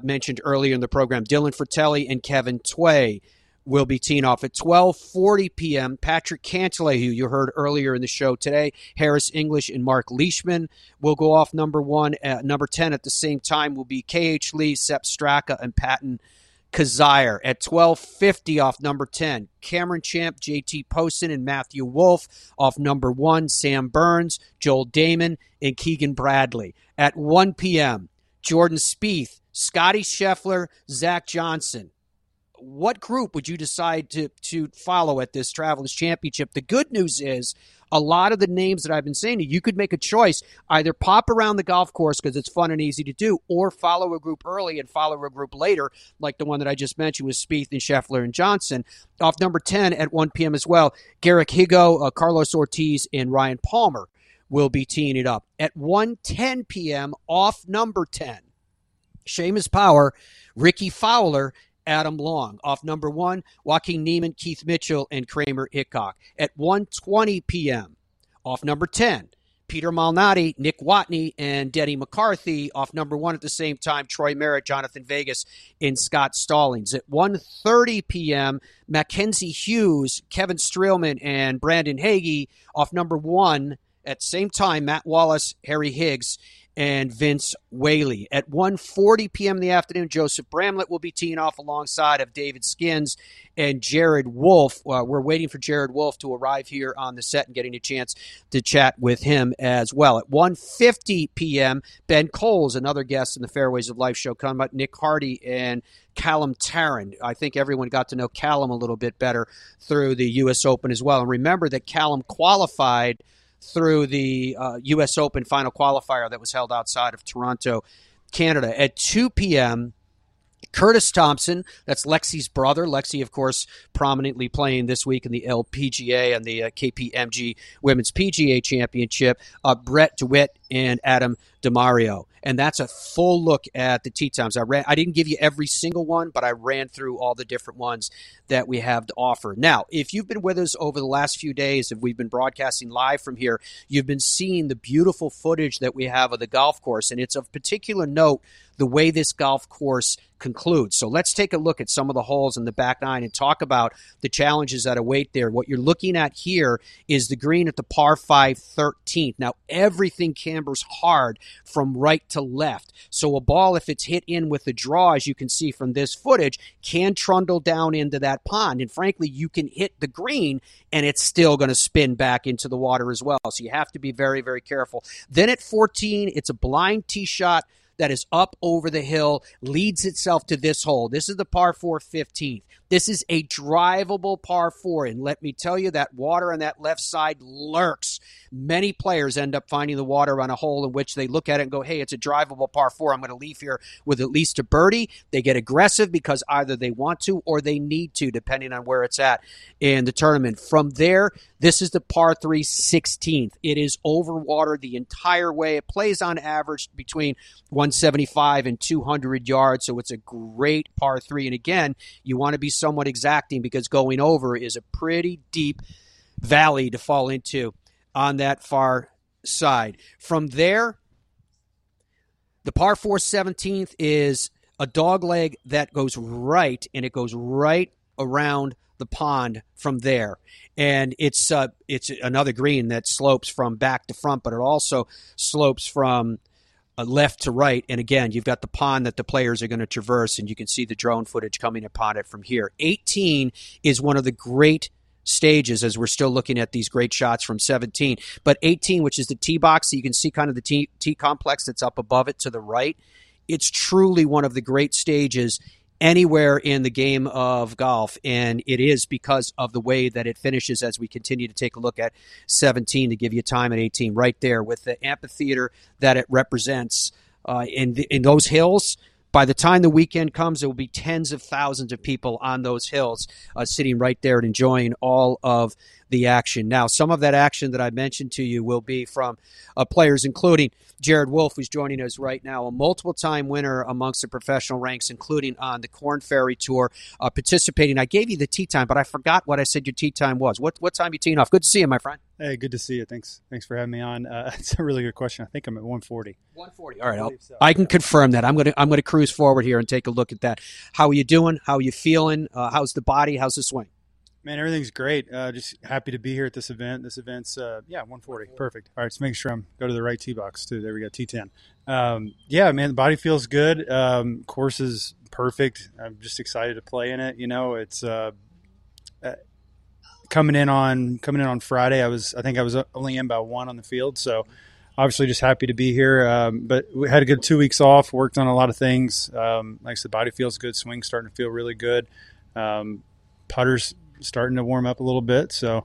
mentioned earlier in the program, Dylan Fratelli, and Kevin Tway will be teeing off. At 12:40 p.m., Patrick Cantlay, who you heard earlier in the show today, Harris English, and Mark Leishman will go off number 1. At number 10 at the same time will be K.H. Lee, Sepp Straka, and Patton Kazire. At 12:50 off number 10, Cameron Champ, JT Poston, and Matthew Wolf. Off number 1, Sam Burns, Joel Damon, and Keegan Bradley. At 1 p.m., Jordan Spieth, Scotty Scheffler, Zach Johnson. What group would you decide to follow at this Travelers Championship? The good news is a lot of the names that I've been saying to you, you could make a choice. Either pop around the golf course because it's fun and easy to do, or follow a group early and follow a group later, like the one that I just mentioned with Spieth and Scheffler and Johnson. Off number 10 at 1 p.m. as well, Garrick Higo, Carlos Ortiz, and Ryan Palmer will be teeing it up. At 1:10 p.m. off number 10, Seamus Power, Ricky Fowler, Adam Long. Off number 1, Joaquin Niemann, Keith Mitchell, and Kramer Hickok. At 1:20 p.m., off number 10, Peter Malnati, Nick Watney, and Denny McCarthy. Off number 1 at the same time, Troy Merritt, Jonathan Vegas, and Scott Stallings. At 1:30 p.m., Mackenzie Hughes, Kevin Streelman, and Brandon Hagee. Off number 1 at the same time, Matt Wallace, Harry Higgs, and Vince Whaley. At 1:40 p.m. in the afternoon, Joseph Bramlett will be teeing off alongside of David Skins and Jared Wolf. We're waiting for Jared Wolf to arrive here on the set and getting a chance to chat with him as well. At 1:50 p.m., Ben Coles, another guest in the Fairways of Life show, coming up, Nick Hardy and Callum Tarrant. I think everyone got to know Callum a little bit better through the U.S. Open as well. And remember that Callum qualified through the U.S. Open final qualifier that was held outside of Toronto, Canada. At 2 p.m., Curtis Thompson, that's Lexi's brother. Lexi, of course, prominently playing this week in the LPGA and the KPMG Women's PGA Championship. Brett DeWitt and Adam DeMario. And that's a full look at the tee times. I didn't give you every single one, but I ran through all the different ones that we have to offer. Now, if you've been with us over the last few days, if we've been broadcasting live from here, you've been seeing the beautiful footage that we have of the golf course. And it's of particular note the way this golf course concludes. So let's take a look at some of the holes in the back nine and talk about the challenges that await there. What you're looking at here is the green at the par 5 13th. Now, everything cambers hard from right to left. So a ball, if it's hit in with the draw, as you can see from this footage, can trundle down into that pond. And frankly, you can hit the green and it's still going to spin back into the water as well. So you have to be very, very careful. Then at 14, it's a blind tee shot that is up over the hill, leads itself to this hole. This is the par 4 15th. This is a drivable par 4, and let me tell you, that water on that left side lurks. Many players end up finding the water on a hole in which they look at it and go, hey, it's a drivable par 4. I'm going to leave here with at least a birdie. They get aggressive because either they want to or they need to, depending on where it's at in the tournament. From there, this is the par 3 16th. It is over water the entire way. It plays on average between 175 and 200 yards, so it's a great par 3. And again, you want to be somewhat exacting because going over is a pretty deep valley to fall into on that far side. From there, the par 4 17th is a dog leg that goes right, and it goes right around the pond from there. And it's another green that slopes from back to front, but it also slopes from left to right, and again, you've got the pond that the players are going to traverse, and you can see the drone footage coming upon it from here. 18 is one of the great stages, as we're still looking at these great shots from 17. But 18, which is the tee box, so you can see kind of the tee complex that's up above it to the right. It's truly one of the great stages anywhere in the game of golf, and it is because of the way that it finishes as we continue to take a look at 17 to give you time at 18 right there with the amphitheater that it represents in those hills. By the time the weekend comes, there will be tens of thousands of people on those hills sitting right there and enjoying all of the action. Now, some of that action that I mentioned to you will be from players, including Jared Wolff, who's joining us right now, a multiple-time winner amongst the professional ranks, including on the Corn Ferry Tour, participating. I gave you the tee time, but I forgot what I said your tee time was. What time are you teeing off? Good to see you, my friend. Hey, good to see you. Thanks for having me on. That's a really good question. I think I'm at 140. 140. All right, I can confirm that. I'm going to cruise forward here and take a look at that. How are you doing? How are you feeling? How's the body? How's the swing? Man, everything's great. Just happy to be here at this event. This event's, 140. Perfect. All right, let's make sure I'm go to the right tee box, too. There we go, T10. Man, the body feels good. Course is perfect. I'm just excited to play in it. You know, it's coming in on Friday. I think I was only in by one on the field, so obviously just happy to be here. But we had a good 2 weeks off, worked on a lot of things. Like I said, body feels good. Swing's starting to feel really good. Putter's starting to warm up a little bit, so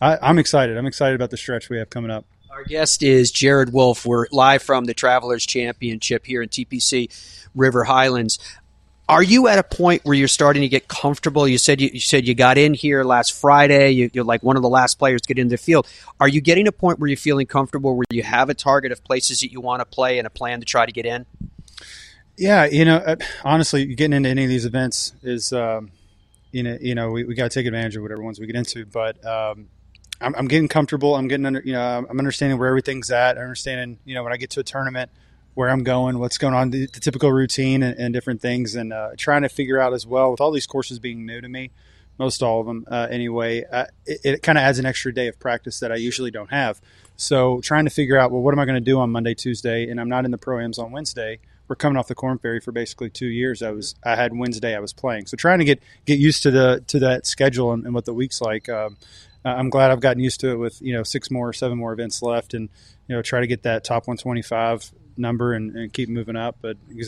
I'm excited. I'm excited about the stretch we have coming up. Our guest is Jared Wolff. We're live from the Travelers Championship here in TPC River Highlands. Are you at a point where you're starting to get comfortable? You said you got in here last Friday. You're like one of the last players to get into the field. Are you getting to a point where you're feeling comfortable, where you have a target of places that you want to play and a plan to try to get in? Yeah, you know, honestly, getting into any of these events is we got to take advantage of whatever ones we get into, but I'm getting comfortable. I'm understanding where everything's at. I'm understanding, when I get to a tournament, where I'm going, what's going on, the typical routine and different things, and trying to figure out as well, with all these courses being new to me, most all of them anyway, it kind of adds an extra day of practice that I usually don't have. So trying to figure out, well, what am I going to do on Monday, Tuesday, and I'm not in the Pro-Ams on Wednesday. We're coming off the Corn Ferry for basically 2 years. I had Wednesday I was playing. So trying to get used to that schedule and what the week's like. I'm glad I've gotten used to it with, 7 more events left, and, try to get that top 125 number and keep moving up. But I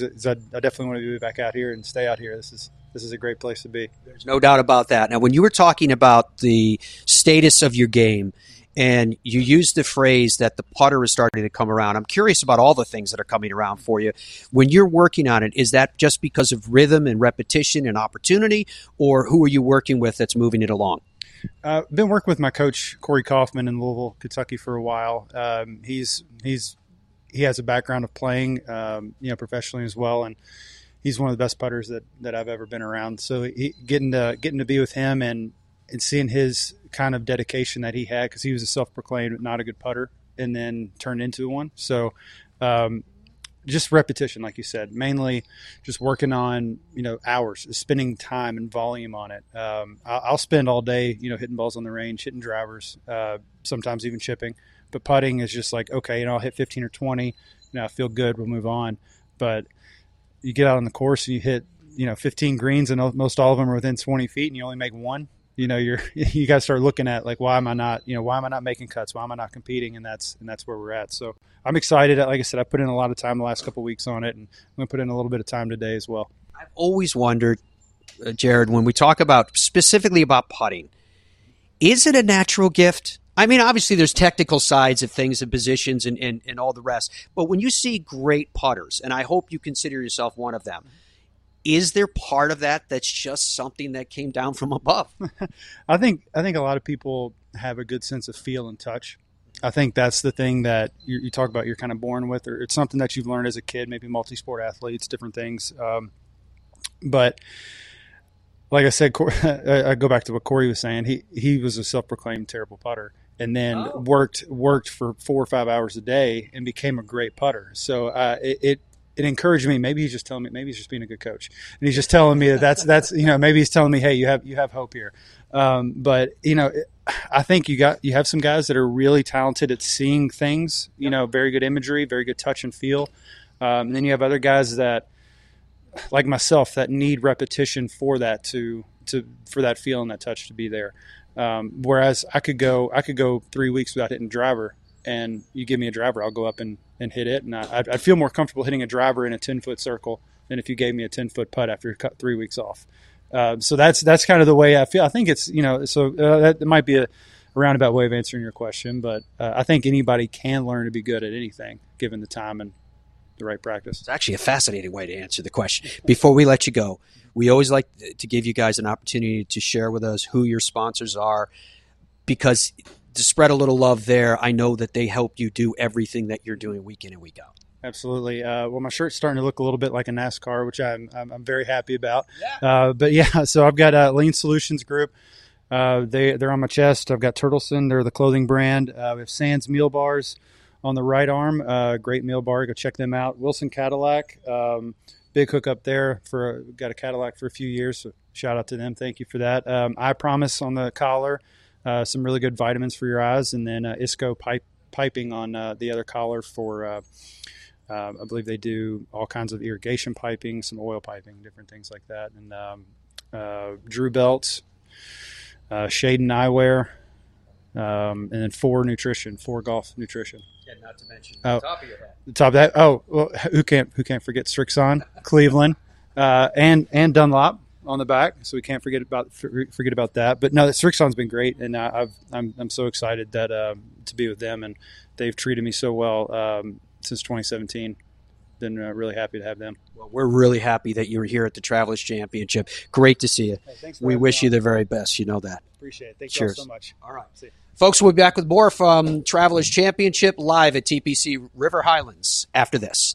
definitely want to be back out here and stay out here. This is a great place to be. There's no doubt about that. Now, when you were talking about the status of your game, and you use the phrase that the putter is starting to come around. I'm curious about all the things that are coming around for you. When you're working on it, is that just because of rhythm and repetition and opportunity, or who are you working with that's moving it along? I've been working with my coach, Corey Kaufman, in Louisville, Kentucky for a while. He's he has a background of playing, professionally as well. And he's one of the best putters that I've ever been around. So getting to be with him and seeing his kind of dedication that he had, because he was a self-proclaimed not a good putter and then turned into one. So just repetition, like you said, mainly just working on, hours, spending time and volume on it. I'll spend all day, hitting balls on the range, hitting drivers, sometimes even chipping. But putting is just like, okay, I'll hit 15 or 20. I feel good. We'll move on. But you get out on the course and you hit, 15 greens, and most all of them are within 20 feet, and you only make one. You got to start looking at like, why am I not making cuts? Why am I not competing? And that's where we're at. So I'm excited. Like I said, I put in a lot of time the last couple of weeks on it, and I'm going to put in a little bit of time today as well. I've always wondered, Jared, when we talk specifically about putting, is it a natural gift? I mean, obviously there's technical sides of things and positions and all the rest, but when you see great putters, and I hope you consider yourself one of them, is there part of that that's just something that came down from above? I think a lot of people have a good sense of feel and touch. I think that's the thing that you talk about, you're kind of born with, or it's something that you've learned as a kid, maybe multi-sport athletes, different things. But like I said, I go back to what Corey was saying. He was a self-proclaimed terrible putter. And then worked for 4 or 5 hours a day and became a great putter. So it encouraged me. Maybe he's just telling me. Maybe he's just being a good coach, and he's just telling me that's maybe he's telling me, hey, you have hope here. I think you have some guys that are really talented at seeing things. Very good imagery, very good touch and feel. And then you have other guys that, like myself, that need repetition for that for that feel and that touch to be there. Whereas I could go 3 weeks without hitting driver, and you give me a driver, I'll go up and hit it. And I'd feel more comfortable hitting a driver in a 10-foot circle than if you gave me a 10-foot putt after you cut 3 weeks off. So that's kind of the way I feel. I think it's, that might be a roundabout way of answering your question, but I think anybody can learn to be good at anything given the time and the right practice. It's actually a fascinating way to answer the question. Before we let you go, we always like to give you guys an opportunity to share with us who your sponsors are, because to spread a little love there, I know that they help you do everything that you're doing week in and week out. Absolutely. Well, my shirt's starting to look a little bit like a NASCAR, which I'm very happy about. Yeah. So I've got Lean Solutions Group. They're on my chest. I've got Turtleson. They're the clothing brand. We have Sands Meal Bars on the right arm. Great meal bar. Go check them out. Wilson Cadillac. Big hookup there for got a Cadillac for a few years. So shout out to them. Thank you for that. I Promise on the collar, some really good vitamins for your eyes, and then Isco piping on the other collar for. I believe they do all kinds of irrigation piping, some oil piping, different things like that, and Drew Belts, Shade and Eyewear, and then For Golf Nutrition. And not to mention the top of your head. The top of that. Oh, well, who can't forget Strixon, Cleveland, and Dunlop on the back. So we can't forget about that. But no, Strixon's been great, and I'm so excited that to be with them, and they've treated me so well since 2017. Been really happy to have them. Well, we're really happy that you're here at the Travelers Championship. Great to see you. Hey, thanks. We wish you the very best. You know that. Appreciate it. Thank you all so much. All right. See you. Folks, we'll be back with more from Travelers Championship live at TPC River Highlands after this.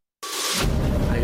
I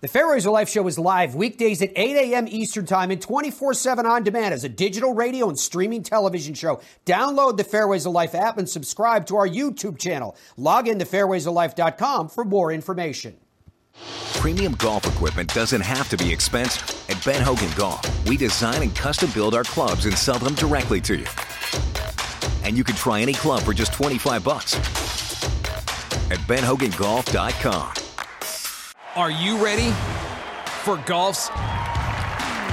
The Fairways of Life show is live weekdays at 8 a.m. Eastern Time and 24/7 on demand as a digital radio and streaming television show. Download the Fairways of Life app and subscribe to our YouTube channel. Log in to fairwaysoflife.com for more information. Premium golf equipment doesn't have to be expensive. At Ben Hogan Golf, we design and custom build our clubs and sell them directly to you. And you can try any club for just $25 at benhogangolf.com. Are you ready for golf's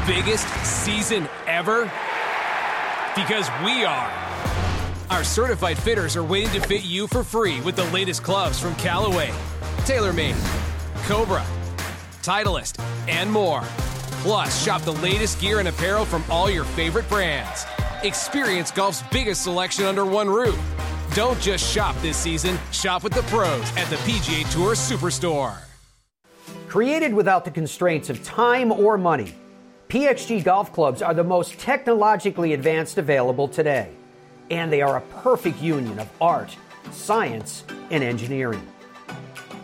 biggest season ever? Because we are. Our certified fitters are waiting to fit you for free with the latest clubs from Callaway, TaylorMade, Cobra, Titleist, and more. Plus, shop the latest gear and apparel from all your favorite brands. Experience golf's biggest selection under one roof. Don't just shop this season. Shop with the pros at the PGA Tour Superstore. Created without the constraints of time or money, PXG golf clubs are the most technologically advanced available today, and they are a perfect union of art, science, and engineering.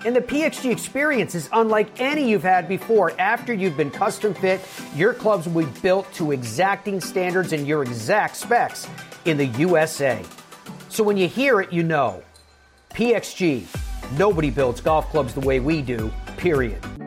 And the PXG experience is unlike any you've had before. After you've been custom fit, your clubs will be built to exacting standards and your exact specs in the USA. So when you hear it, you know. PXG. Nobody builds golf clubs the way we do, period.